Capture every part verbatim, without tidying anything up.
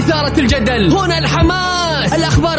وإثارة الجدل، هنا الحماس، الأخبار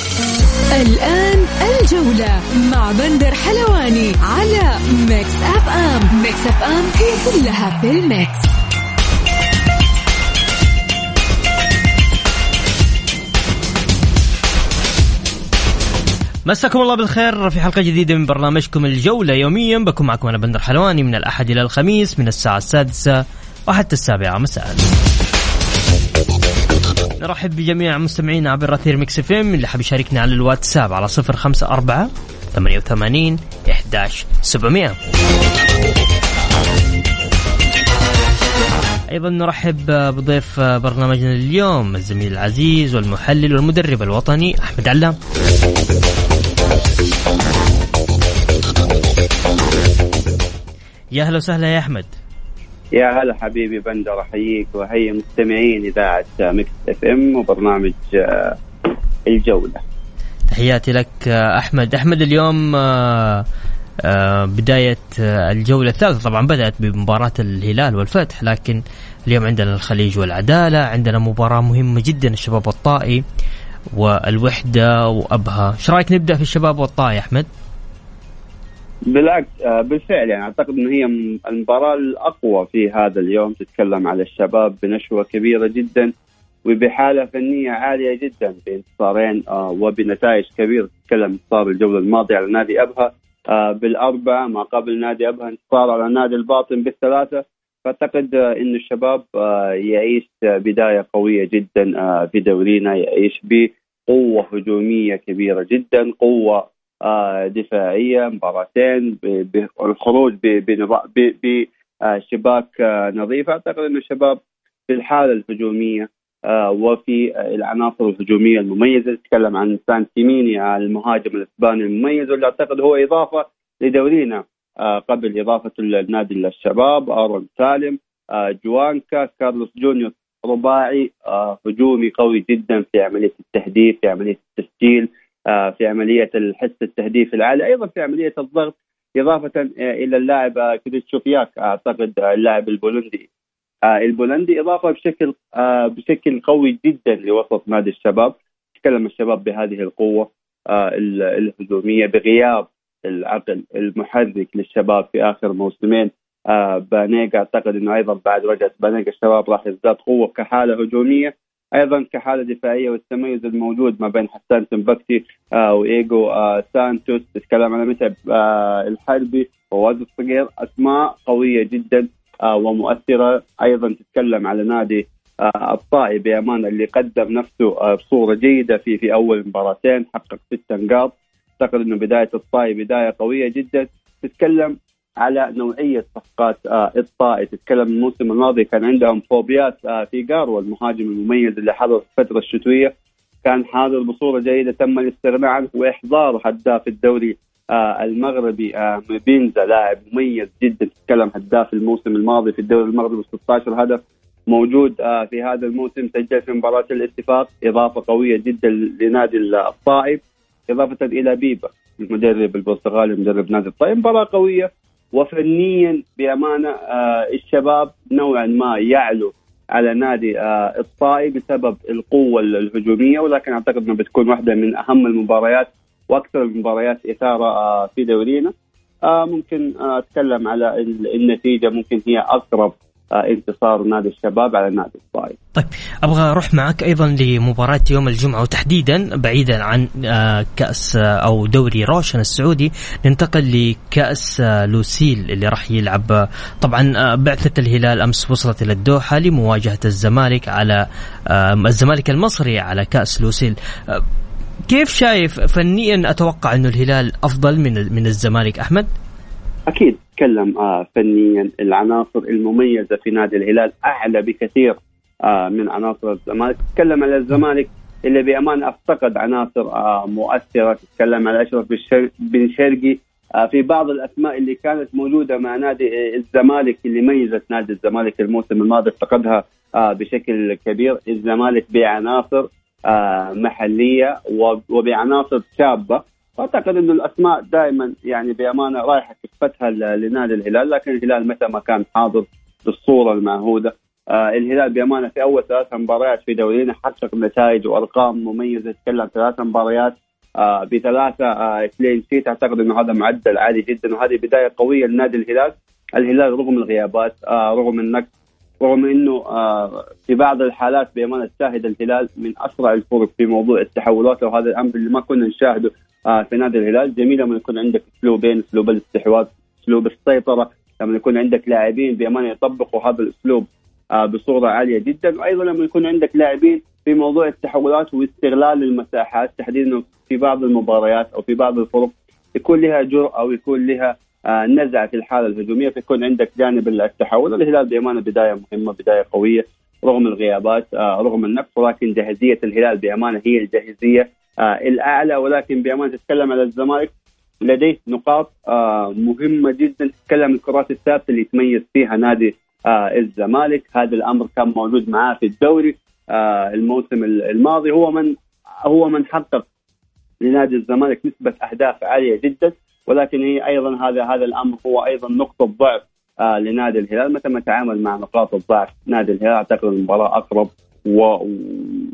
الآن الجولة مع بندر حلواني على ميكس أف أم. ميكس أف أم هي كلها في الميكس. مساكم الله بالخير في حلقة جديدة من برنامجكم الجولة يوميا، بكون معكم أنا بندر حلواني من الأحد إلى الخميس من الساعة السادسة وحتى السابعة مساء. نرحب بجميع مستمعينا عبر أثير ميكس أف أم، اللي حاب يشاركنا على الواتساب على صفر خمسة أربعة ثمانية ثمانية واحد واحد سبعمية. أيضا نرحب بضيف برنامجنا اليوم الزميل العزيز والمحلل والمدرب الوطني أحمد علام. يا هلا وسهلا يا أحمد. يا هلا حبيبي بندر، أحييك وهي مستمعين إذاعة ميكس أف أم وبرنامج الجولة. تحياتي لك أحمد. أحمد اليوم بداية الجولة الثالثة، طبعا بدأت بمباراة الهلال والفتح، لكن اليوم عندنا الخليج والعدالة، عندنا مباراة مهمة جدا الشباب والطائي والوحدة وأبها. ايش رايك نبدأ في الشباب والطائي أحمد؟ بالعكس بالفعل، يعني أعتقد أن هي المباراة الأقوى في هذا اليوم، تتكلم على الشباب بنشوة كبيرة جدا وبحالة فنية عالية جدا بانتصارين وبنتائج كبيرة. تتكلم انتصار الجولة الماضية على نادي أبها بالأربعة، ما قبل نادي أبها انتصار على نادي الباطن بالثلاثة، فأعتقد أن الشباب يعيش بداية قوية جدا في دورينا، يعيش بقوة هجومية كبيرة جدا، قوة دفاعية، مباراتين والخروج بشباك نظيفة. أعتقد أن الشباب في الحالة الهجومية وفي العناصر الهجومية المميزة. نتكلم عن سان سيميني المهاجم الإسباني المميز، واللي أعتقد هو إضافة لدورينا قبل إضافة النادي للشباب، ارون تالم، جوانكا كارلوس جونيور، رباعي هجومي قوي جدا في عملية التهديف، في عملية التسجيل، في عملية الحس التهديف العالي، أيضا في عملية الضغط، إضافة إلى اللاعب كريتشوفياك أعتقد اللاعب البولندي البولندي إضافة بشكل بشكل قوي جدا لوسط نادي الشباب. تكلم الشباب بهذه القوة الهجومية بغياب العقل المحرك للشباب في آخر موسمين بانيغا. أعتقد أنه أيضا بعد رجعة بانيغا الشباب راح يزداد قوة كحالة هجومية، أيضا كحالة دفاعية، والتميز الموجود ما بين حسان تمبكتي وإيجو سانتوس. تتكلم على متعب الحربي وواد الصقير، أسماء قوية جدا ومؤثرة. أيضا تتكلم على نادي الطائي بأمانة اللي قدم نفسه بصورة جيدة في في أول مباراتين، حقق ست نقاط. أعتقد أنه بداية الطائي بداية قوية جدا. تتكلم على نوعية صفقات الطائي، تتكلم الموسم الماضي كان عندهم فوبيات في جارو المهاجم المميز اللي حضر في الفترة الشتوية، كان حاضر بصورة جيدة، تم الاستغناء عنه وإحضاره هداف الدوري المغربي مبينزا، لاعب مميز جدا، تتكلم هداف الموسم الماضي في الدوري المغربي ستة عشر هدف، موجود في هذا الموسم، سجل في مباراة الاتفاق، إضافة قوية جدا لنادي الطائي. إضافة إلى بيبي المدرب البرتغالي مدرب نادي الطائي، مباراة قوية وفنيا بأمانة الشباب نوعا ما يعلو على نادي الطائي بسبب القوة الهجومية، ولكن أعتقد أنها بتكون واحدة من أهم المباريات وأكثر المباريات إثارة في دورينا. ممكن أتكلم على النتيجة، ممكن هي أقرب انتصار نادي الشباب على نادي الطائي. طيب أبغى أروح معك أيضا لمباراة يوم الجمعة، وتحديدا بعيدا عن كأس أو دوري روشن السعودي، ننتقل لكأس لوسيل اللي راح يلعب. طبعا بعثة الهلال أمس وصلت إلى الدوحة لمواجهة الزمالك على الزمالك المصري على كأس لوسيل. كيف شايف فنيا؟ أتوقع أنه الهلال أفضل من من الزمالك أحمد. أكيد تكلم آه فنيا العناصر المميزة في نادي الهلال أعلى بكثير آه من عناصر الزمالك. تكلم على الزمالك اللي بأمان افتقد عناصر مؤثرة. تتكلم عن أشرف بن شرقي في بعض الأسماء اللي كانت موجودة مع نادي الزمالك اللي ميزت نادي الزمالك الموسم الماضي افتقدها بشكل كبير. الزمالك بعناصر محلية وبعناصر شابة، أعتقد أن الأسماء دائما يعني بأمانة رايحة كفتها لنادي الهلال، لكن الهلال متى ما كان حاضر بالصورة المعهودة. الهلال بأمانة في أول ثلاث مباريات في دورينا حقق نتائج وأرقام مميزة، تكلم ثلاث مباريات آه بثلاثة آه كلين شيت. أعتقد أنه هذا معدل عالي جدا، وهذه بداية قوية لنادي الهلال. الهلال رغم الغيابات آه رغم النقص، رغم أنه آه في بعض الحالات بأمانة شاهد الهلال من أسرع الفرق في موضوع التحولات، وهذا الأمر اللي ما كنا نشاهده آه في نادي الهلال. جميل لما يكون عندك أسلوبين، أسلوب الاستحواذ، أسلوب السيطرة، لما يكون عندك لاعبين بأمانة يطبقوا هذا الأسلوب آه بصورة عالية جدا، وأيضا لما يكون عندك لاعبين في موضوع التحولات واستغلال المساحات تحديدا في بعض المباريات أو في بعض الفرق يكون لها جرأة أو يكون لها آه نزعة في الحالة الهجومية، فيكون عندك جانب التحول. الهلال بأمانة بداية مهمة، بداية قوية رغم الغيابات آه رغم النقص، ولكن جاهزية الهلال بأمانة هي الجاهزية آه الأعلى. ولكن بأمانة تتكلم على الزمالك لديه نقاط آه مهمة جدا، تتكلم الكرات الثابتة اللي يتميز فيها نادي آه الزمالك. هذا الأمر كان موجود معاه في الدوري آه الموسم الماضي، هو من هو من حقق لنادي الزمالك نسبة أهداف عالية جدا، ولكن هي أيضا هذا هذا الأمر هو أيضا نقطة ضعف آه لنادي الهلال. متى ما تعامل مع نقاط الضعف نادي الهلال أعتقد المباراة أقرب و...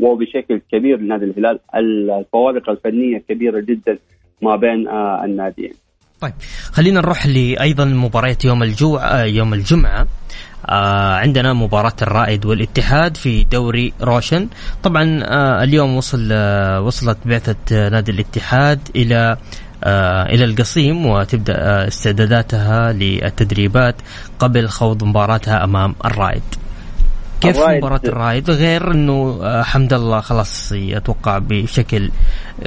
وبشكل كبير لنادي الهلال. الفوارق الفنية كبيرة جدا ما بين آه الناديين. طيب خلينا نروح لأيضا مباراة يوم الجوع يوم الجمعة. آه عندنا مباراة الرائد والاتحاد في دوري روشن. طبعا آه اليوم وصل آه وصلت بعثة آه نادي الاتحاد إلى آه إلى القصيم، وتبدأ آه استعداداتها للتدريبات قبل خوض مباراتها أمام الرائد. كيف مباراة الرائد؟ غير أنه آه حمد الله خلاص يتوقع بشكل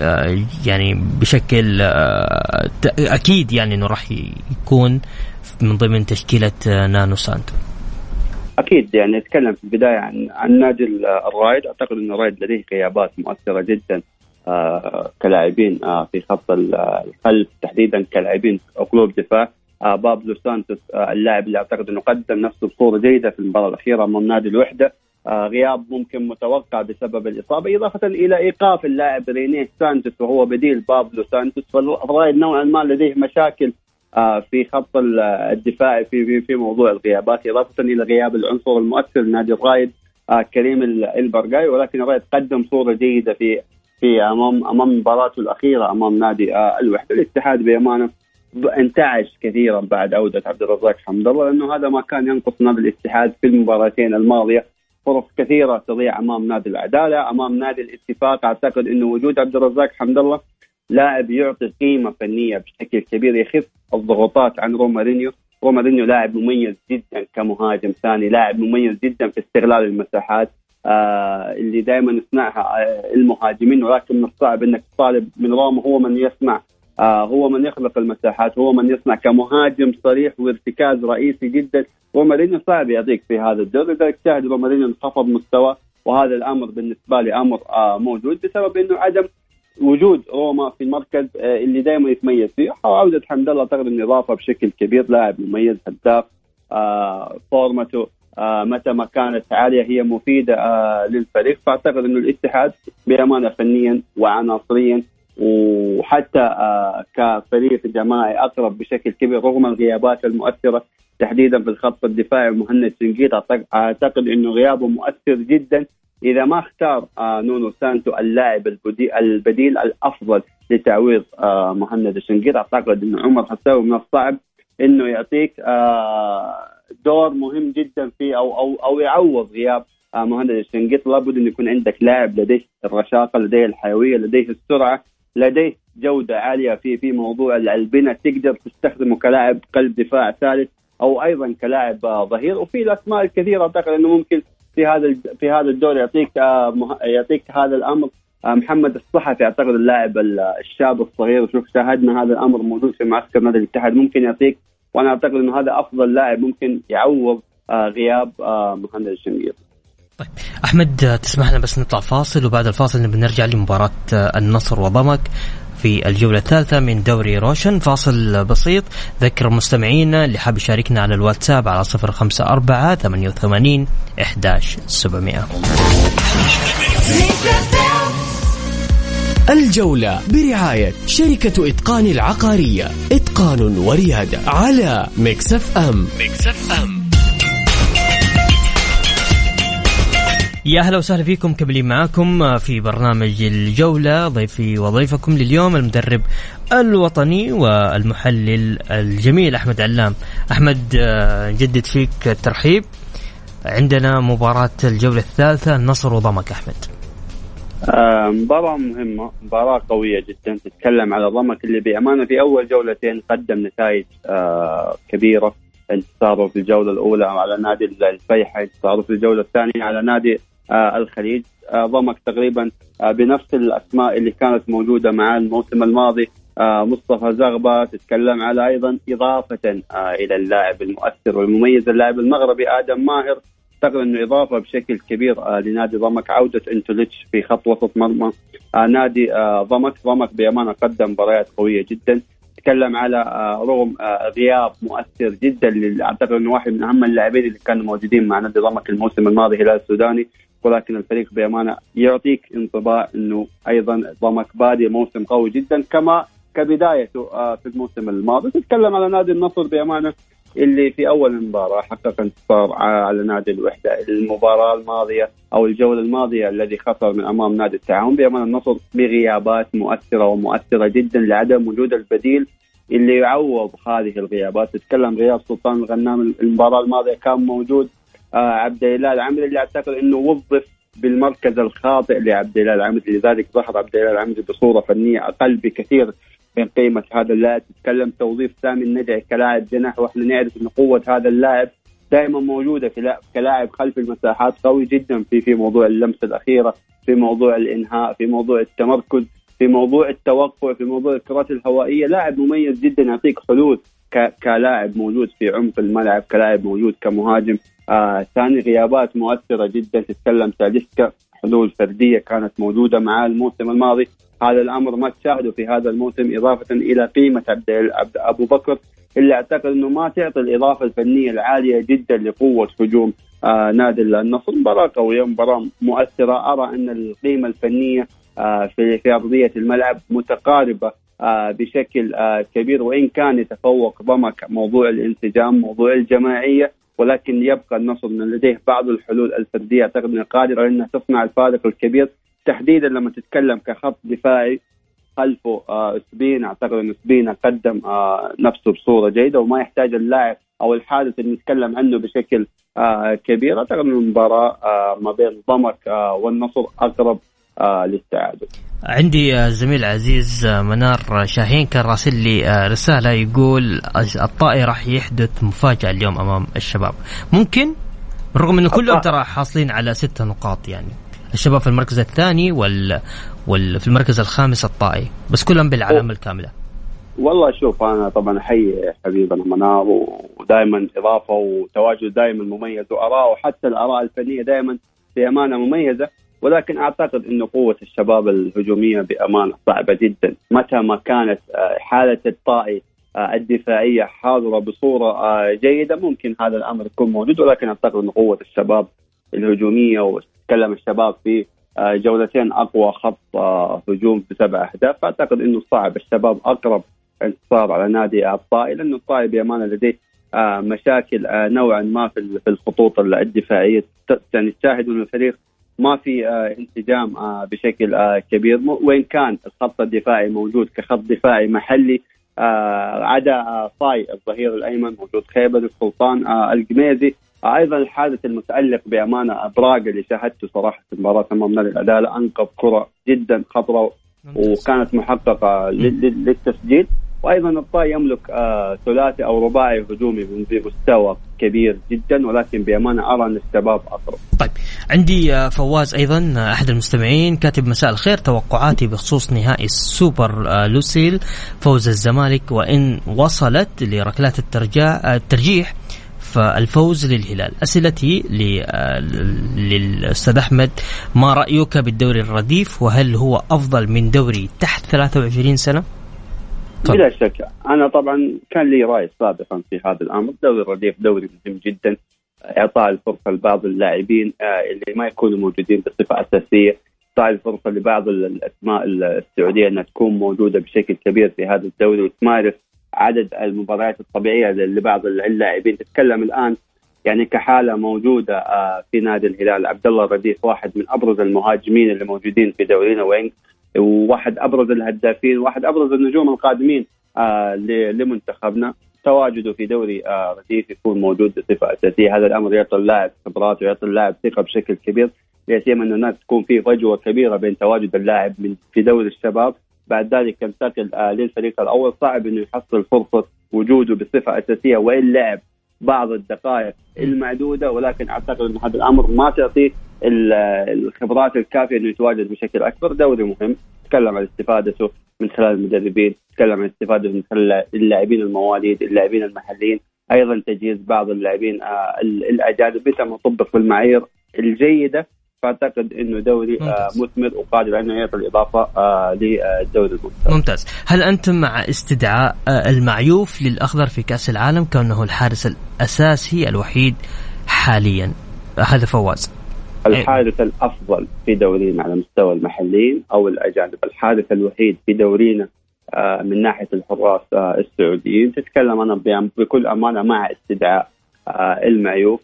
آه يعني بشكل آه أكيد يعني أنه راح يكون من ضمن تشكيلة آه نانو سانتو. أكيد يعني أتكلم في البداية عن عن نادي الرائد. أعتقد أن الرائد لديه غيابات مؤثرة جدا آه كلاعبين آه في خط الخلف، تحديدا كلاعبين قلوب دفاع. آه بابلو سانتوس آه اللاعب اللي أعتقد أنه قدم نفسه بصورة جيدة في المباراة الأخيرة من نادي الوحدة، آه غياب ممكن متوقع بسبب الإصابة، إضافة إلى إيقاف اللاعب رينيه سانتوس وهو بديل بابلو سانتوس. فالرائد نوعا ما لديه مشاكل في خط الدفاع في في في موضوع الغيابات، إضافة إلى غياب العنصر المؤثر لنادي الرائد كريم البرغاي. ولكن الرائد قدم صورة جيدة في في أمام أمام مباراته الأخيرة أمام نادي الوحدة. الاتحاد بأمانة انتعش كثيرا بعد عودة عبد الرزاق حمد الله، لأنه هذا ما كان ينقص نادي الاتحاد في المباراتين الماضية. فرص كثيرة تضيع أمام نادي العدالة، أمام نادي الاتفاق. أعتقد أنه وجود عبد الرزاق حمد الله لاعب يعطي قيمة فنية بشكل كبير، يخف الضغوطات عن روما رينيو. روما رينيو لاعب مميز جدا كمهاجم ثاني، لاعب مميز جدا في استغلال المساحات آه اللي دائما يصنعها المهاجمين، ولكن من الصعب انك تطالب من روما. هو من يصنع آه هو من يخلق المساحات، هو من يصنع كمهاجم صريح وارتكاز رئيسي جدا. روما رينيو صعب يعطيك في هذا الدور، لذلك شاهد روما رينيو انخفض مستوى، وهذا الامر بالنسبة لي امر آه موجود بسبب انه عدم وجود روما في المركز اللي دائما يتميز فيه. وعودة حمد الله تغلب النظافة بشكل كبير، لاعب مميز هداف، آه فورمته آه متى ما كانت عالية هي مفيدة آه للفريق. فأعتقد أنه الاتحاد بأمانة فنيا وعناصريا وحتى آه كفريق جماعي أقرب بشكل كبير رغم الغيابات المؤثرة تحديدا في الخط الدفاعي. مهند سنجيت أعتقد أنه غيابه مؤثر جدا. إذا ما اختار آه نونو سانتو اللاعب البديل الأفضل لتعويض آه مهند الشنقيط، أعتقد أن عمر حساوي من الصعب أنه يعطيك آه دور مهم جدا في أو أو أو يعوض غياب آه مهند الشنقيط. لابد أن يكون عندك لاعب لديه الرشاقة، لديه الحيوية، لديه السرعة، لديه جودة عالية في في موضوع البناء، تقدر تستخدمه كلاعب قلب دفاع ثالث أو أيضا كلاعب آه ظهير. وفي الأسماء الكثيرة أعتقد أنه ممكن في هذا في هذا الدور يعطيك آه مه... يعطيك هذا الامر آه محمد الصحفي. اعتقد اللاعب الشاب الصغير، شوف شاهدنا هذا الامر موجود في معسكر نادي الاتحاد، ممكن يعطيك، وانا اعتقد انه هذا افضل لاعب ممكن يعوض آه غياب آه مهند الشنقيط. طيب أحمد تسمحنا بس نطلع فاصل وبعد الفاصل بنرجع لمباراة النصر وضمك في الجولة الثالثة من دوري روشن. فاصل بسيط. ذكر مستمعينا اللي حاب يشاركنا على الواتساب على صفر خمسة أربعة ثمانية وثمانين إحدى عشر سبعمائة. الجولة برعاية شركة إتقان العقارية، إتقان وريادة، على ميكس أف أم. ميكس أف أم. يا أهلا وسهلا فيكم. كملي معاكم في برنامج الجولة. ضيفي وضيفكم لليوم المدرب الوطني والمحلل الجميل أحمد علام. أحمد جدد فيك الترحيب. عندنا مباراة الجولة الثالثة النصر وضمك أحمد. مباراة مهمة، مباراة قوية جدا. تتكلم على ضمك اللي بأمانة في أول جولتين قدم نتائج كبيرة، انتصاره في الجولة الأولى على نادي الفيحاء، انتصاره في الجولة الثانية على نادي الخليج. ضمك تقريبا بنفس الأسماء اللي كانت موجودة مع الموسم الماضي، مصطفى زغبة. تتكلم على أيضا إضافة إلى اللاعب المؤثر والمميز اللاعب المغربي آدم ماهر. أعتقد أنه إضافة بشكل كبير آه لنادي ضمك. عودة أنتوليتش في خط وسط مرمى آه نادي آه ضمك. ضمك بأمانة قدم مباريات قوية جدا. تكلم على آه رغم آه غياب مؤثر جدا، أعتقد أنه واحد من أهم اللاعبين اللي كانوا موجودين مع نادي ضمك الموسم الماضي هلال السوداني، ولكن الفريق بأمانة يعطيك انطباع أنه أيضا ضمك بادي موسم قوي جدا كما كبدايته آه في الموسم الماضي. تتكلم على نادي النصر بأمانة اللي في أول مباراة حقق انتصار على نادي الوحدة. المباراة الماضية أو الجولة الماضية الذي خسر من أمام نادي التعاون، بأمان النصر بغيابات مؤثرة ومؤثرة جدا لعدم وجود البديل اللي يعوض هذه الغيابات. تتكلم غياب سلطان الغنام المباراة الماضية كان موجود عبدالله العمري اللي أعتقد أنه وظف بالمركز الخاطئ لعبدالله العمري، لذلك ظهر عبدالله العمري بصورة فنية أقل بكثير من قيمة هذا اللاعب. تتكلم توظيف سامي النجعي كلاعب جناح، واحنا نعرف ان قوة هذا اللاعب دائما موجودة في كلاعب خلف المساحات، قوي جدا في في موضوع اللمسة الأخيرة، في موضوع الإنهاء، في موضوع التمركز، في موضوع التوقع، في موضوع الكرات الهوائية. لاعب مميز جدا يعطيك حلول كلاعب موجود في عمق الملعب، كلاعب موجود كمهاجم. آه ثاني غيابات مؤثرة جدا. تتكلم ساليسكا، حلول فردية كانت موجودة معاه الموسم الماضي، هذا الأمر ما تشاهده في هذا الموسم. إضافة إلى قيمة عبد أبو بكر اللي أعتقد أنه ما تعطي الإضافة الفنية العالية جدا لقوة هجوم آه نادي النصر. مباراة قوية، مباراة مؤثرة. أرى أن القيمة الفنية آه في في أرضية الملعب متقاربة آه بشكل آه كبير، وإن كان يتفوق ضمك موضوع الانسجام، موضوع الجماعية، ولكن يبقى النصر من لديه بعض الحلول الفردية أعتقد أنها قادرة أنها تصنع الفارق الكبير، تحديدا لما تتكلم كخط دفاعي خلفه أسبينا. أعتقد أن أسبينا قدم نفسه بصورة جيدة وما يحتاج اللاعب أو الحادث اللي نتكلم عنه بشكل كبير. أعتقد أن المباراة ما بين ضمك والنصر أقرب للتعادل. عندي زميل عزيز منار شاهين كان راسل لي رسالة يقول الطائي راح يحدث مفاجأة اليوم أمام الشباب. ممكن رغم أنه كلهم ترى حاصلين على ستة نقاط، يعني الشباب في المركز الثاني وال... وال في المركز الخامس الطائي، بس كلهم بالعلامة الكاملة. والله شوف، أنا طبعا أحيي حبيبنا منار، ودائما إضافة وتواجد دائما مميز، وأراء وحتى الأراء الفنية دائما بأمانة مميزة، ولكن أعتقد أن قوة الشباب الهجومية بأمانة صعبة جدا. متى ما كانت حالة الطائي الدفاعية حاضرة بصورة جيدة ممكن هذا الأمر يكون موجود، ولكن أعتقد أن قوة الشباب الهجومية و تكلم الشباب في جولتين أقوى خط هجوم بسبع أهداف، فأعتقد أنه صعب. الشباب أقرب انتصار على نادي الطائي، لأنه الطائي بأمانة لديه مشاكل نوعا ما في الخطوط الدفاعية. يعني تشاهد أن الفريق ما في انسجام بشكل كبير، وإن كان الخط الدفاعي موجود كخط دفاعي محلي عدا طائي الظهير الأيمن موجود خيبر السلطان القميزي. ايضا الحادث المتعلق بامانه ابراج اللي شاهدته صراحه في المباراه امام نادي العداله، انقذ كره جدا خطره وكانت محققه للتسجيل. وايضا الطائي يملك ثلاثي او رباعي هجومي بمستوى كبير جدا، ولكن بامانه ارى ان الشباب اقرب. طيب عندي فواز ايضا احد المستمعين كاتب مساء الخير، توقعاتي بخصوص نهائي السوبر لوسيل فوز الزمالك وان وصلت لركلات الترجيح فالفوز للهلال. أسئلتي للأستاذ أحمد: ما رأيك بالدوري الرديف وهل هو أفضل من دوري تحت ثلاثة وعشرين سنة؟ طب. بلا شك، أنا طبعا كان لي رأي سابقا في هذا الأمر. دوري الرديف دوري مهم جدا، إعطاء الفرصة لبعض اللاعبين اللي ما يكونوا موجودين بصفة أساسية، إعطاء الفرصة لبعض الأسماء السعودية أنها تكون موجودة بشكل كبير في هذا الدوري وتمارس عدد المباريات الطبيعية لبعض اللاعبين. تتكلم الآن يعني كحالة موجودة في نادي الهلال، عبدالله الرديف واحد من أبرز المهاجمين اللي موجودين في دورينا، وين وواحد أبرز الهدافين، واحد أبرز النجوم القادمين لمنتخبنا. تواجده في دوري رديف يكون موجود بصفة أساسية، هذا الأمر يعطي اللاعب خبرات ويعطي اللاعب ثقة بشكل كبير، لا سيما أن الناس تكون فيه فجوة كبيرة بين تواجد اللاعب في دوري الشباب بعد ذلك ينتقل للفريق الأول، صعب أنه يحصل فرصة وجوده بصفة أساسية وإن لعب بعض الدقائق المعدودة، ولكن أعتقد أن هذا الأمر ما تعطيه الخبرات الكافية أنه يتواجد بشكل أكبر. دوري مهم، تكلم عن استفادته من خلال المدربين، تكلم عن استفادة من خلال اللاعبين المواليد، اللاعبين المحليين، أيضا تجهيز بعض اللاعبين الأجانب بتم تطبق المعايير الجيدة. فأعتقد أنه دوري مثمر وقادر أنه يعطي الإضافة للدوري الممتاز. ممتاز. هل أنتم مع استدعاء المعيوف للأخضر في كأس العالم كونه الحارس الأساسي الوحيد حاليا؟ هذا فواز الحارس الأفضل في دورينا على مستوى المحليين أو الأجانب، الحارس الوحيد في دورينا من ناحية الحراس السعوديين. تتكلم أنا بكل أمانة مع استدعاء المعيوف،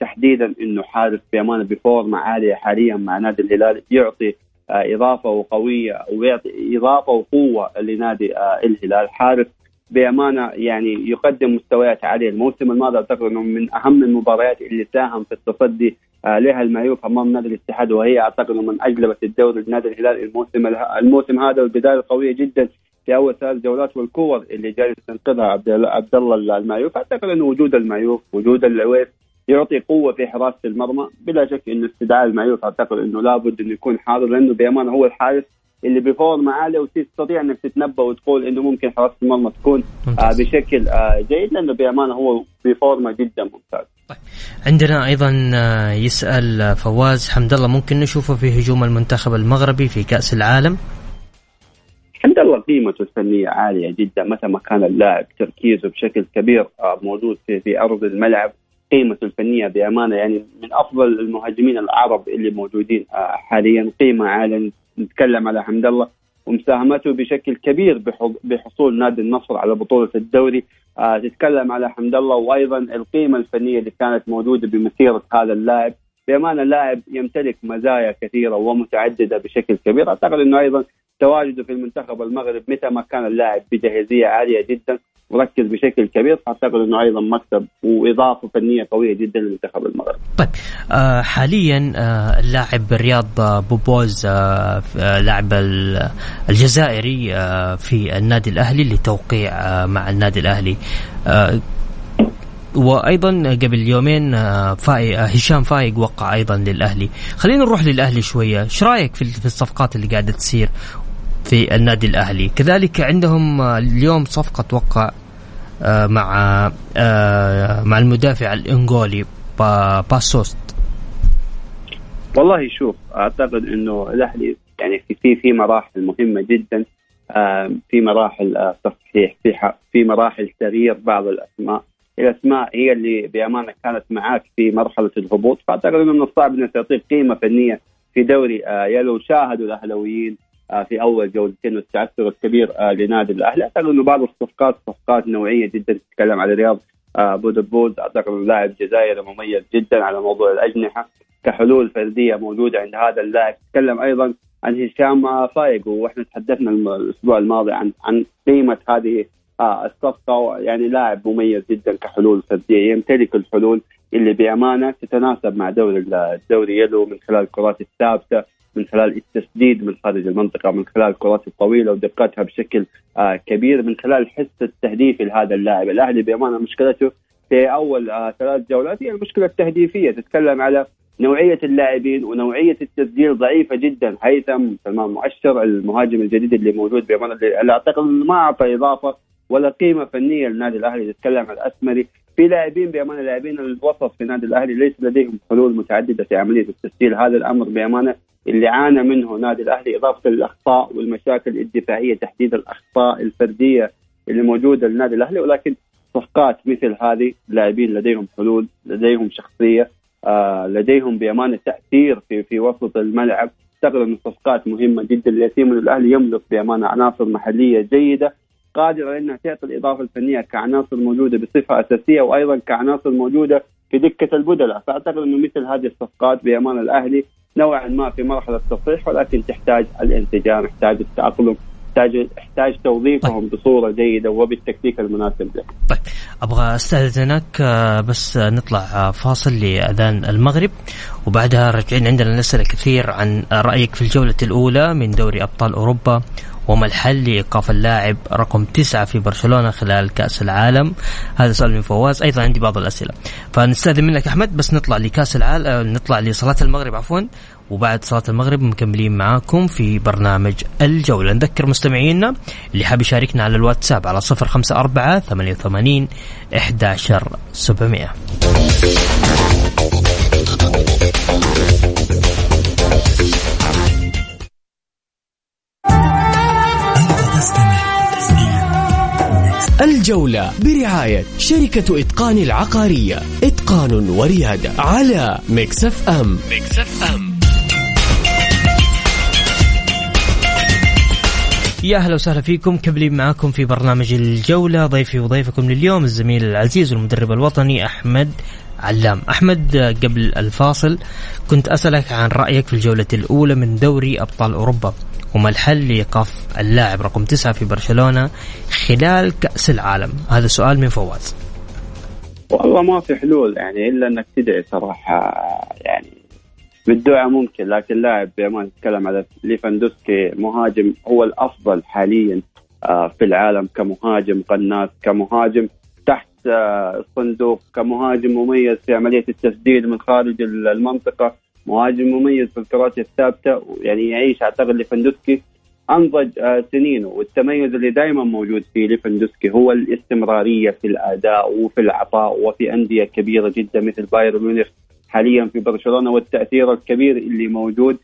تحديدا أنه حارس بأمانة بفورمة عالية حاليا مع نادي الهلال، يعطي إضافة وقوية ويعطي إضافة وقوة لنادي الهلال. حارس بأمانة يعني يقدم مستويات عالية. الموسم الماضي أعتقد أنه من أهم المباريات اللي ساهم في التصدي لها المعيوف أمام نادي الاتحاد، وهي أعتقد من أجلبت الدوري لنادي الهلال الموسم الموسم هذا، والبداية القوية جدا في أول ثلاث جولات والكور اللي جالس تنقذها عبد الله المعيوف. أعتقد أن وجود المعيوف وجود العويس يعطي قوة في حراسة المرمى. بلا شك أن استدعاء المعيوف أعتقد أنه لابد أن يكون حاضر، لأنه بأمانة هو الحارس اللي بفورمة عالية وتستطيع أنك تتنبأ وتقول أنه ممكن حراسة المرمى تكون بشكل جيد، لأنه بأمانة هو بفورمة جدا ممتاز. طيب. عندنا أيضا يسأل فواز حمد الله: ممكن نشوفه في هجوم المنتخب المغربي في كأس العالم؟ حمد الله قيمته الفنية عالية جدا، متى ما كان اللاعب تركيزه بشكل كبير موجود في في أرض الملعب، قيمته الفنية بأمانة يعني من أفضل المهاجمين العرب اللي موجودين حاليا، قيمة عالية. نتكلم على حمد الله ومساهمته بشكل كبير بحصول نادي النصر على بطولة الدوري. آه تتكلم على حمد الله وأيضا القيمة الفنية اللي كانت موجودة بمسيرة هذا اللاعب. بأمانة لاعب يمتلك مزايا كثيرة ومتعددة بشكل كبير. أعتقد أنه أيضا تواجده في المنتخب المغرب متى ما كان اللاعب بجاهزية عالية جدا وركز بشكل كبير، أعتقد أنه أيضا مكسب وإضافة فنية قوية جدا للمنتخب المغرب. طيب آه حاليا آه اللاعب رياض بوبوز آه لاعب الجزائري آه في النادي الأهلي لتوقيع آه مع النادي الأهلي، آه وأيضا قبل يومين آه فايق آه هشام فايق وقع أيضا للأهلي. خلينا نروح للأهلي شوية. شو رأيك في الصفقات اللي قاعدة تصير في النادي الأهلي؟ كذلك عندهم اليوم صفقة توقع مع مع المدافع الإنغولي باسوست. والله شوف، أعتقد إنه الأهلي يعني في في مراحل مهمة جدا، في مراحل تصحيح، في في مراحل تغيير بعض الأسماء. الأسماء هي اللي بأمانة كانت معاك في مرحلة الهبوط، فأعتقد إنه من الصعب إنه تعطيك قيمة فنية في دوري يلو. شاهدوا الأهلاويين في أول جولتين والتأثر الكبير لنادي الأهلي. أعتقد أنه بعض الصفقات صفقات نوعية جدا. تتكلم على رياض بودبوز، أعتقد أنه لاعب جزائري مميز جدا على موضوع الأجنحة، كحلول فردية موجودة عند هذا اللاعب. تتكلم أيضا عن هشام فايق، وإحنا تحدثنا الأسبوع الماضي عن عن قيمة هذه الصفقة، يعني لاعب مميز جدا كحلول فردية، يمتلك الحلول اللي بأمانة تتناسب مع دوري الدوري يلو من خلال الكرات الثابتة، من خلال التسديد من خارج المنطقة، من خلال الكرات الطويلة ودقتها بشكل آه كبير، من خلال حس التهديف لهذا اللاعب. الأهلي بأمانة مشكلته في أول آه ثلاث جولات هي المشكلة التهديفية. تتكلم على نوعية اللاعبين ونوعية التسجيل ضعيفة جدا. هيثم سلمان مؤشر المهاجم الجديد اللي موجود بأمانة، اللي أعتقد ما أعطى إضافة ولا قيمه فنيه للنادي الاهلي. نتكلم عن الاسمري، في لاعبين بامانه لاعبين الوسط في نادي الاهلي ليس لديهم حلول متعدده في عمليه التسجيل. هذا الامر بامانه اللي عانى منه نادي الاهلي، اضافه للاخطاء والمشاكل الدفاعيه، تحديد الاخطاء الفرديه اللي موجوده للنادي الاهلي. ولكن صفقات مثل هذه لاعبين لديهم حلول، لديهم شخصيه، آه لديهم بامانه تاثير في في وسط الملعب. اعتقد ان الصفقات مهمه جدا ليتيم الاهلي يملك بامانه عناصر محليه جيده قادره انها تعطي الاضافه الفنيه كعناصر موجوده بصفه اساسيه، وايضا كعناصر موجوده في دكه البدلاء. فاعتقد انه مثل هذه الصفقات بامانه الاهلي نوعا ما في مرحله التصحيح، ولكن تحتاج الانسجام، تحتاج التاقلم، تحتاج تحتاج توظيفهم طيب. بصوره جيده وبالتكتيك المناسب له. طيب ابغى استاذنك بس نطلع فاصل لاذان المغرب، وبعدها راجعين عندنا نسال كثير عن رايك في الجوله الاولى من دوري ابطال اوروبا وما الحل لإيقاف اللاعب رقم تسعة في برشلونة خلال كأس العالم. هذا سؤال من فواز، أيضا عندي بعض الأسئلة، فنستأذن منك أحمد بس نطلع لكأس العالم، نطلع لصلاة المغرب عفوا، وبعد صلاة المغرب مكملين معاكم في برنامج الجولة. نذكر مستمعينا اللي حاب يشاركنا على الواتساب على صفر خمسة أربعة ثمانية ثمانين إحدى عشر سبعمائة. الجولة برعاية شركة إتقان العقارية، إتقان وريادة، على ميكس أف أم. ميكس أف أم. يا أهلا وسهلا فيكم، كملين معاكم في برنامج الجولة. ضيفي وضيفكم لليوم الزميل العزيز والمدرب الوطني أحمد علام. أحمد، قبل الفاصل كنت أسألك عن رأيك في الجولة الأولى من دوري أبطال أوروبا وما الحل لإيقاف اللاعب رقم تسعة في برشلونة خلال كأس العالم. هذا سؤال من فواز. والله ما في حلول يعني إلا أنك تدعي صراحة، يعني بالدعاء ممكن، لكن لاعب ما نتكلم على ليفاندوسكي مهاجم هو الأفضل حاليا في العالم كمهاجم قناص، كمهاجم تحت الصندوق، كمهاجم مميز في عملية التسديد من خارج المنطقة، مهاجم مميز في الكرات الثابتة، يعني يعيش أعتقد ليفاندوسكي أنضج سنينه. والتميز اللي دائما موجود في ليفاندوسكي هو الاستمرارية في الأداء وفي العطاء، وفي أندية كبيرة جدا مثل بايرن ميونخ، حاليا في برشلونة، والتأثير الكبير اللي موجود،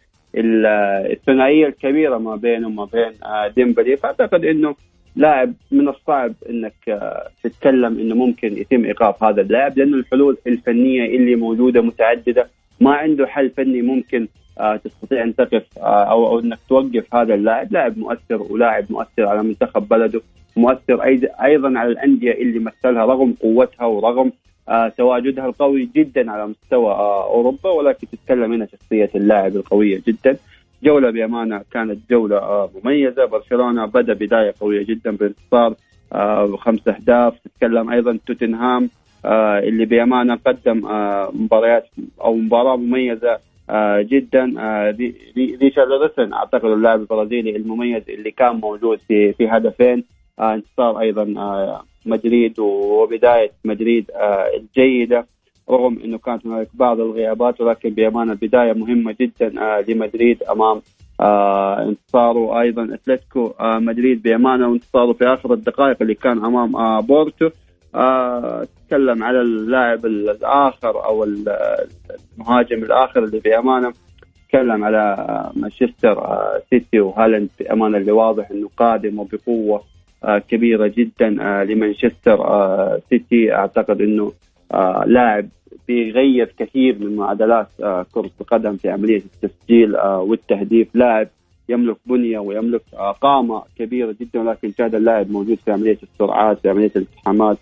الثنائية الكبيرة ما بينه وما بين ديمبلي. فأعتقد أنه لاعب من الصعب أنك تتكلم أنه ممكن يتم إيقاف هذا اللاعب، لأن الحلول الفنية اللي موجودة متعددة، ما عنده حل فني ممكن آه تستطيع أن تقف آه أو, أو أنك توقف هذا اللاعب. لاعب مؤثر، ولاعب مؤثر على منتخب بلده، مؤثر أيضا على الأندية اللي مثلها رغم قوتها ورغم آه تواجدها القوي جدا على مستوى آه أوروبا. ولكن تتكلم هنا شخصية اللاعب القوية جدا. جولة بأمانة كانت جولة آه مميزة. برشلونة بدأ بداية قوية جدا بانتصار آه خمس أهداف. تتكلم أيضا توتنهام آه اللي بأمانة قدم آه مباريات أو مباراة مميزة آه جدا. آه ريتشارلسون أعتقد اللاعب البرازيلي المميز اللي كان موجود في في هدفين آه انتصار أيضا آه مدريد، وبداية مدريد آه الجيدة رغم أنه كانت هناك بعض الغيابات، ولكن بأمانة بداية مهمة جدا آه لمدريد أمام آه انتصاره. أيضا أتلتيكو آه مدريد بأمانة وانتصاره في آخر الدقائق اللي كان أمام آه بورتو. أتكلم على اللاعب الآخر أو المهاجم الآخر اللي بأمانة، أتكلم على مانشستر سيتي وهالاند بأمانة اللي واضح أنه قادم وبقوة كبيرة جدا لمانشستر سيتي. أعتقد أنه لاعب بيغير كثير من معادلات كرة القدم في عملية التسجيل والتهديف، لاعب يملك بنية ويملك قامة كبيرة جدا، ولكن هذا اللاعب موجود في عملية السرعات، في عملية الالتحامات،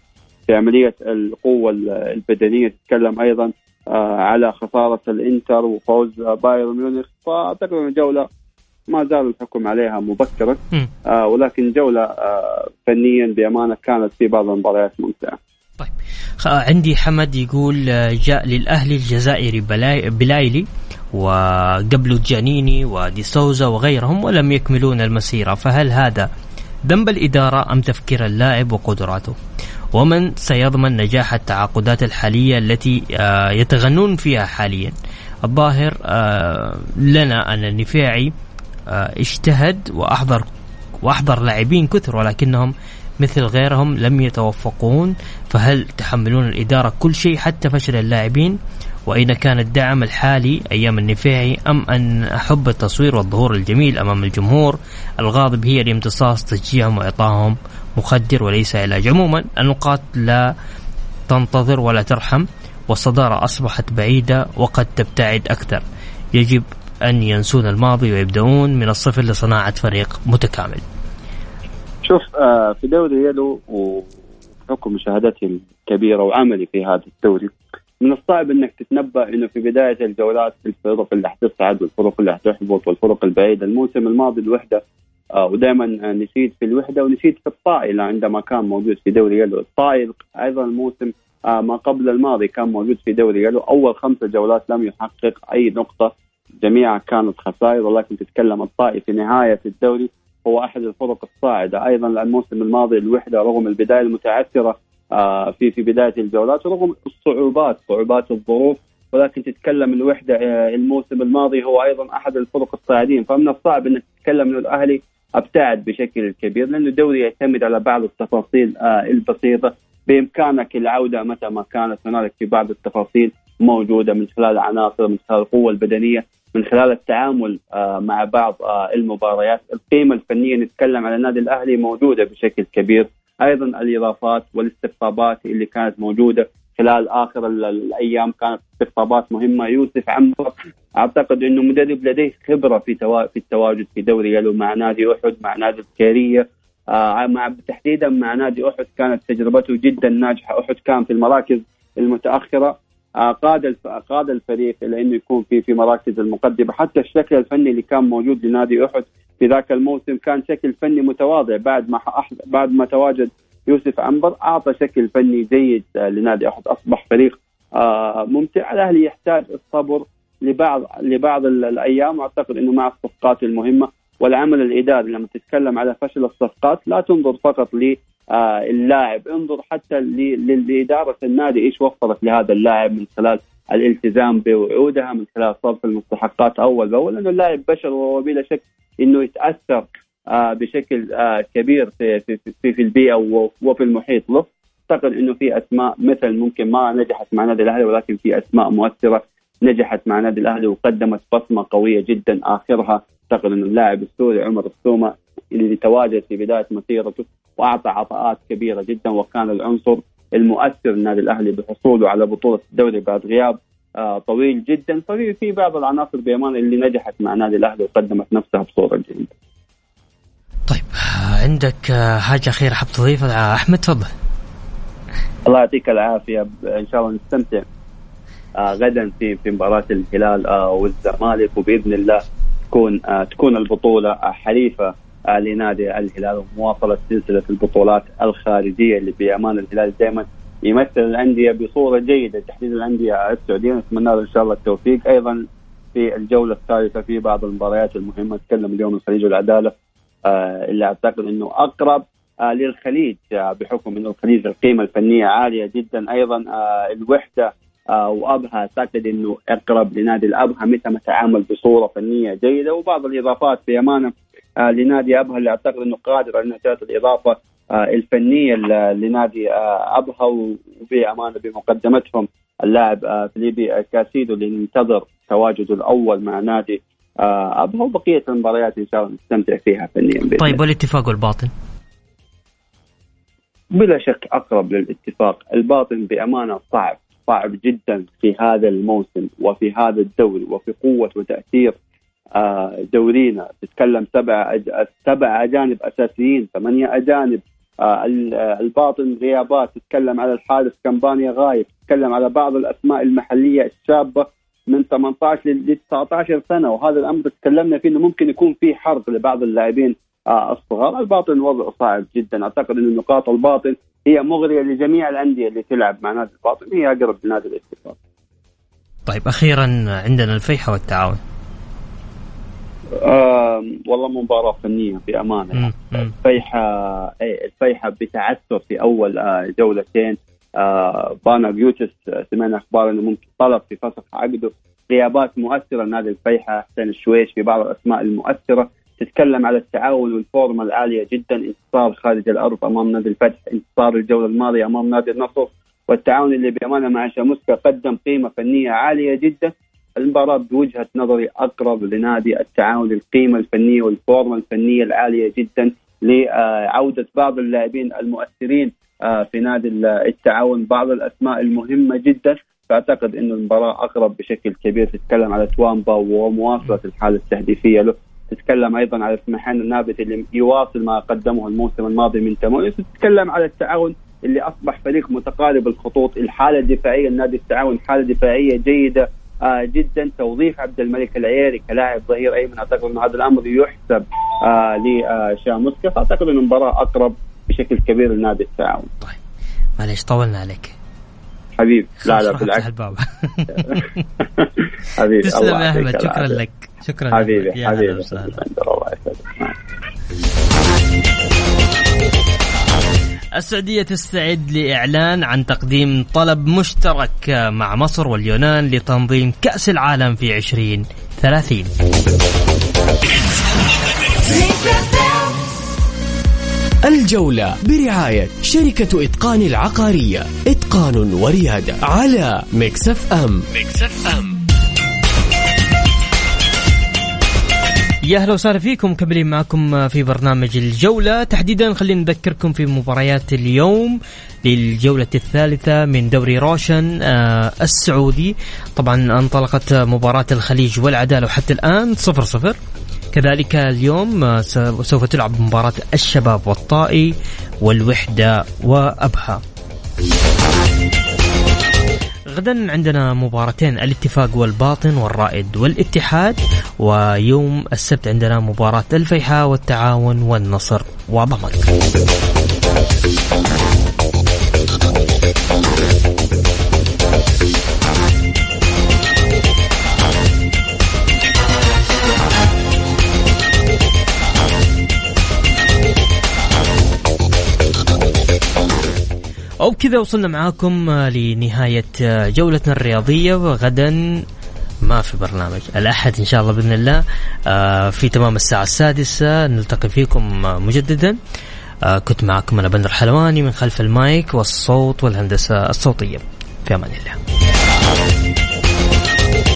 في عملية القوة البدنية. تتكلم أيضا على خسارة الإنتر وفوز بايرن ميونخ. فأعتقد أن الجولة ما زال الحكم عليها مبكرا، ولكن جولة فنيا بأمانة كانت في بعض المباريات ممتعة. طيب عندي حمد يقول جاء للأهلي الجزائري بلايلي وقبله جانيني ودي سوزا وغيرهم ولم يكملون المسيرة، فهل هذا ذنب الإدارة أم تفكير اللاعب وقدراته؟ ومن سيضمن نجاح التعاقدات الحالية التي يتغنون فيها حاليا؟ الظاهر لنا أن النفاعي اجتهد وأحضر وأحضر لاعبين كثر، ولكنهم مثل غيرهم لم يتوفقون، فهل تحملون الإدارة كل شيء حتى فشل اللاعبين؟ وأين كان الدعم الحالي أيام النفاعي؟ أم أن أحب التصوير والظهور الجميل أمام الجمهور الغاضب هي الامتصاص تشجيعهم وإعطاهم مخدر وليس علاج؟ عموما النقاط لا تنتظر ولا ترحم، والصدارة أصبحت بعيدة وقد تبتعد أكثر. يجب أن ينسون الماضي ويبدأون من الصفر لصناعة فريق متكامل. شوف آه في دوري يلو وحكم مشاهداتي الكبيرة وعملي في هذا الدوري، من الصعب أنك تتنبأ أنه في بداية الجولات في الفرق اللي حتصعد والفرق اللي حتحبط والفرق البعيدة. الموسم الماضي الوحدة آه ودائما نسيت في الوحدة ونسيت في الطائلة عندما كان موجود في دوري يلو. الطائل أيضا الموسم آه ما قبل الماضي كان موجود في دوري يلو، أول خمسة جولات لم يحقق أي نقطة، جميعا كانت خسائر، ولكن تتكلم الطائي في نهاية الدوري هو أحد الفرق الصاعدة. أيضا الموسم الماضي الوحدة رغم البداية المتعثرة في في بداية الجولات ورغم الصعوبات صعوبات الظروف، ولكن تتكلم الوحدة الموسم الماضي هو أيضا أحد الفرق الصاعدين. فمن الصعب أن تتكلم أن الأهلي أبتعد بشكل كبير، لأن الدوري يعتمد على بعض التفاصيل البسيطة، بإمكانك العودة متى ما كانت هناك في بعض التفاصيل موجودة من خلال عناصر، من خلال القوة البدنية، من خلال التعامل مع بعض المباريات. القيمة الفنية نتكلم على النادي الأهلي موجودة بشكل كبير، أيضا الإضافات والاستقطابات اللي كانت موجودة خلال آخر الأيام كانت استقطابات مهمة. يوسف عمرو أعتقد أنه مدرب لديه خبرة في في التواجد في دوري يلو مع نادي أحد، مع نادي الكيرية، مع تحديدا مع نادي أحد كانت تجربته جدا ناجحة. أحد كان في المراكز المتأخرة، قاد قاد الفريق إلى أنه يكون في في مراكز المقدمة. حتى الشكل الفني اللي كان موجود لنادي أحد في ذاك الموسم كان شكل فني متواضع، بعد ما بعد ما تواجد يوسف عنبر أعطى شكل فني جيد لنادي أحد، أصبح فريق ممتع. الأهلي يحتاج الصبر لبعض لبعض الأيام، وأعتقد أنه مع الصفقات المهمة والعمل الإداري. لما تتكلم على فشل الصفقات لا تنظر فقط ل آه اللاعب، انظر حتى لإدارة النادي إيش وفرت لهذا اللاعب من خلال الالتزام بوعودها، من خلال صرف المستحقات أول بأول، لأنه اللاعب بشر وبلا شك إنه يتأثر آه بشكل آه كبير في في في, في البيئة وفي المحيط له. أعتقد إنه في أسماء مثل ممكن ما نجحت مع نادي الأهلي، ولكن في أسماء مؤثرة نجحت مع نادي الأهلي وقدمت بصمة قوية جدا. آخرها أعتقد إنه اللاعب السوري عمر السومة اللي تواجد في بداية مسيرته وأعطى عطاءات كبيرة جدا، وكان العنصر المؤثر للنادي الأهلي بحصوله على بطولة الدوري بعد غياب آه طويل جدا. ففي في بعض العناصر بأمان اللي نجحت مع نادي الأهلي وقدمت نفسها بصورة جيدة. طيب عندك حاجة أخيرة حاب تضيفها أحمد؟ تفضل. الله يعطيك العافية، إن شاء الله نستمتع آه غدا في في مباراة الهلال آه والزمالك، وبإذن الله تكون آه تكون البطولة آه حليفة لنادي الهلال ومواصلة سلسلة البطولات الخارجية اللي بأمان الهلال دائما يمثل الأندية بصورة جيدة، تحديد الأندية السعودية. نتمنى له إن شاء الله التوفيق. أيضا في الجولة الثالثة في بعض المباريات المهمة، تكلم اليوم الخليج والعدالة آه اللي أعتقد أنه أقرب آه للخليج آه بحكم أنه الخليج القيمة الفنية عالية جدا. أيضا آه الوحدة آه وأبها أعتقد أنه أقرب لنادي الأبها متى ما تعامل بصورة فنية جيدة، وبعض الإضافات بأمانة آه لنادي أبها اللي أعتقد أنه قادر على نتائج الإضافة آه الفنية لنادي آه أبها، وبأمانة بمقدمتهم اللاعب آه فيليبي كاسيدو اللي ينتظر تواجده الأول مع نادي آه أبها، وبقية المباريات إن شاء الله نستمتع فيها فنيا. طيب والاتفاق والباطن؟ بلا شك أقرب للاتفاق، الباطن بأمانة صعب صعب جدا في هذا الموسم وفي هذا الدوري وفي قوة وتأثير دورينا. تتكلم سبع سبع أجانب أساسيين، ثمانية أجانب، الباطن غيابات، تتكلم على الحارس كمبانيا غايب، تتكلم على بعض الأسماء المحلية الشابة من ثمانية عشر ل تسعة عشر سنة، وهذا الأمر تكلمنا فيه إنه ممكن يكون فيه حرق لبعض اللاعبين الصغار. الباطن وضع صعب جدا، أعتقد إن نقاط الباطن هي مغرية لجميع الأندية اللي تلعب مع نادي الباطن، هي أقرب لنادي الاتفاق. طيب أخيرا عندنا الفيحة والتعاون. آه والله مباراة فنية بأمانة. الفيحة الفيحة بتعثر في أول آه جولتين، آه بانا بيوتس سمعنا أخبار إنه ممكن طلب في فسخ عقده، غيابات مؤثرة نادي الفيحة، حسين الشويش في بعض الأسماء المؤثرة. تتكلم على التعاون والفورمة العالية جدا، انتصار خارج الأرض أمام نادي الفتح، انتصار الجولة الماضية أمام نادي النصر، والتعاون اللي بأمانة مع شاموسكا قدم قيمة فنية عالية جدا. المباراة بوجهة نظري أقرب لنادي التعاون القيمة الفنية والفورمة الفنية العالية جدا لعودة بعض اللاعبين المؤثرين في نادي التعاون، بعض الأسماء المهمة جدا. فأعتقد أن المباراة أقرب بشكل كبير، تتكلم على توامبا ومواصلة الحالة التهديفية له، تتكلم أيضا على سمحان النابت اللي يواصل ما قدمه الموسم الماضي من تميز، تتكلم على التعاون اللي أصبح فريق متقارب الخطوط، الحالة الدفاعية النادي التعاون حالة دفاعية جيدة آه جدا، توظيف عبد الملك العياري كلاعب ظهير أيمن أعتقد أن هذا الأمر يحسب آه لشاموسكا. فأعتقد أن المباراة أقرب بشكل كبير لنادي التعاون. طيب معليش طولنا عليك حبيب. لا لا بالعكس حبيبي. تسلم يا أحمد، شكرا لك. شكرا حبيبي حبيبي السعودية تستعد لإعلان عن تقديم طلب مشترك مع مصر واليونان لتنظيم كأس العالم في عشرين ثلاثين. الجولة برعاية شركة إتقان العقارية، إتقان وريادة، على ميكس أف أم. ميكس أف أم. يا أهلا وسهلا فيكم، كملين معكم في برنامج الجولة. تحديدا خلينا نذكركم في مباريات اليوم للجولة الثالثة من دوري روشن السعودي. طبعا انطلقت مباراة الخليج والعدالة وحتى الآن صفر صفر. كذلك اليوم سوف تلعب مباراة الشباب والطائي والوحدة وأبها. غدا عندنا مباراتين، الاتفاق والباطن والرائد والاتحاد، ويوم السبت عندنا مباراة الفيحاء والتعاون والنصر وضمك. وبكذا وصلنا معاكم لنهاية جولتنا الرياضية، وغدا ما في برنامج. الأحد إن شاء الله بإذن الله في تمام الساعة السادسة نلتقي فيكم مجددا. كنت معكم أنا بندر حلواني من خلف المايك والصوت والهندسة الصوتية. في أمان الله.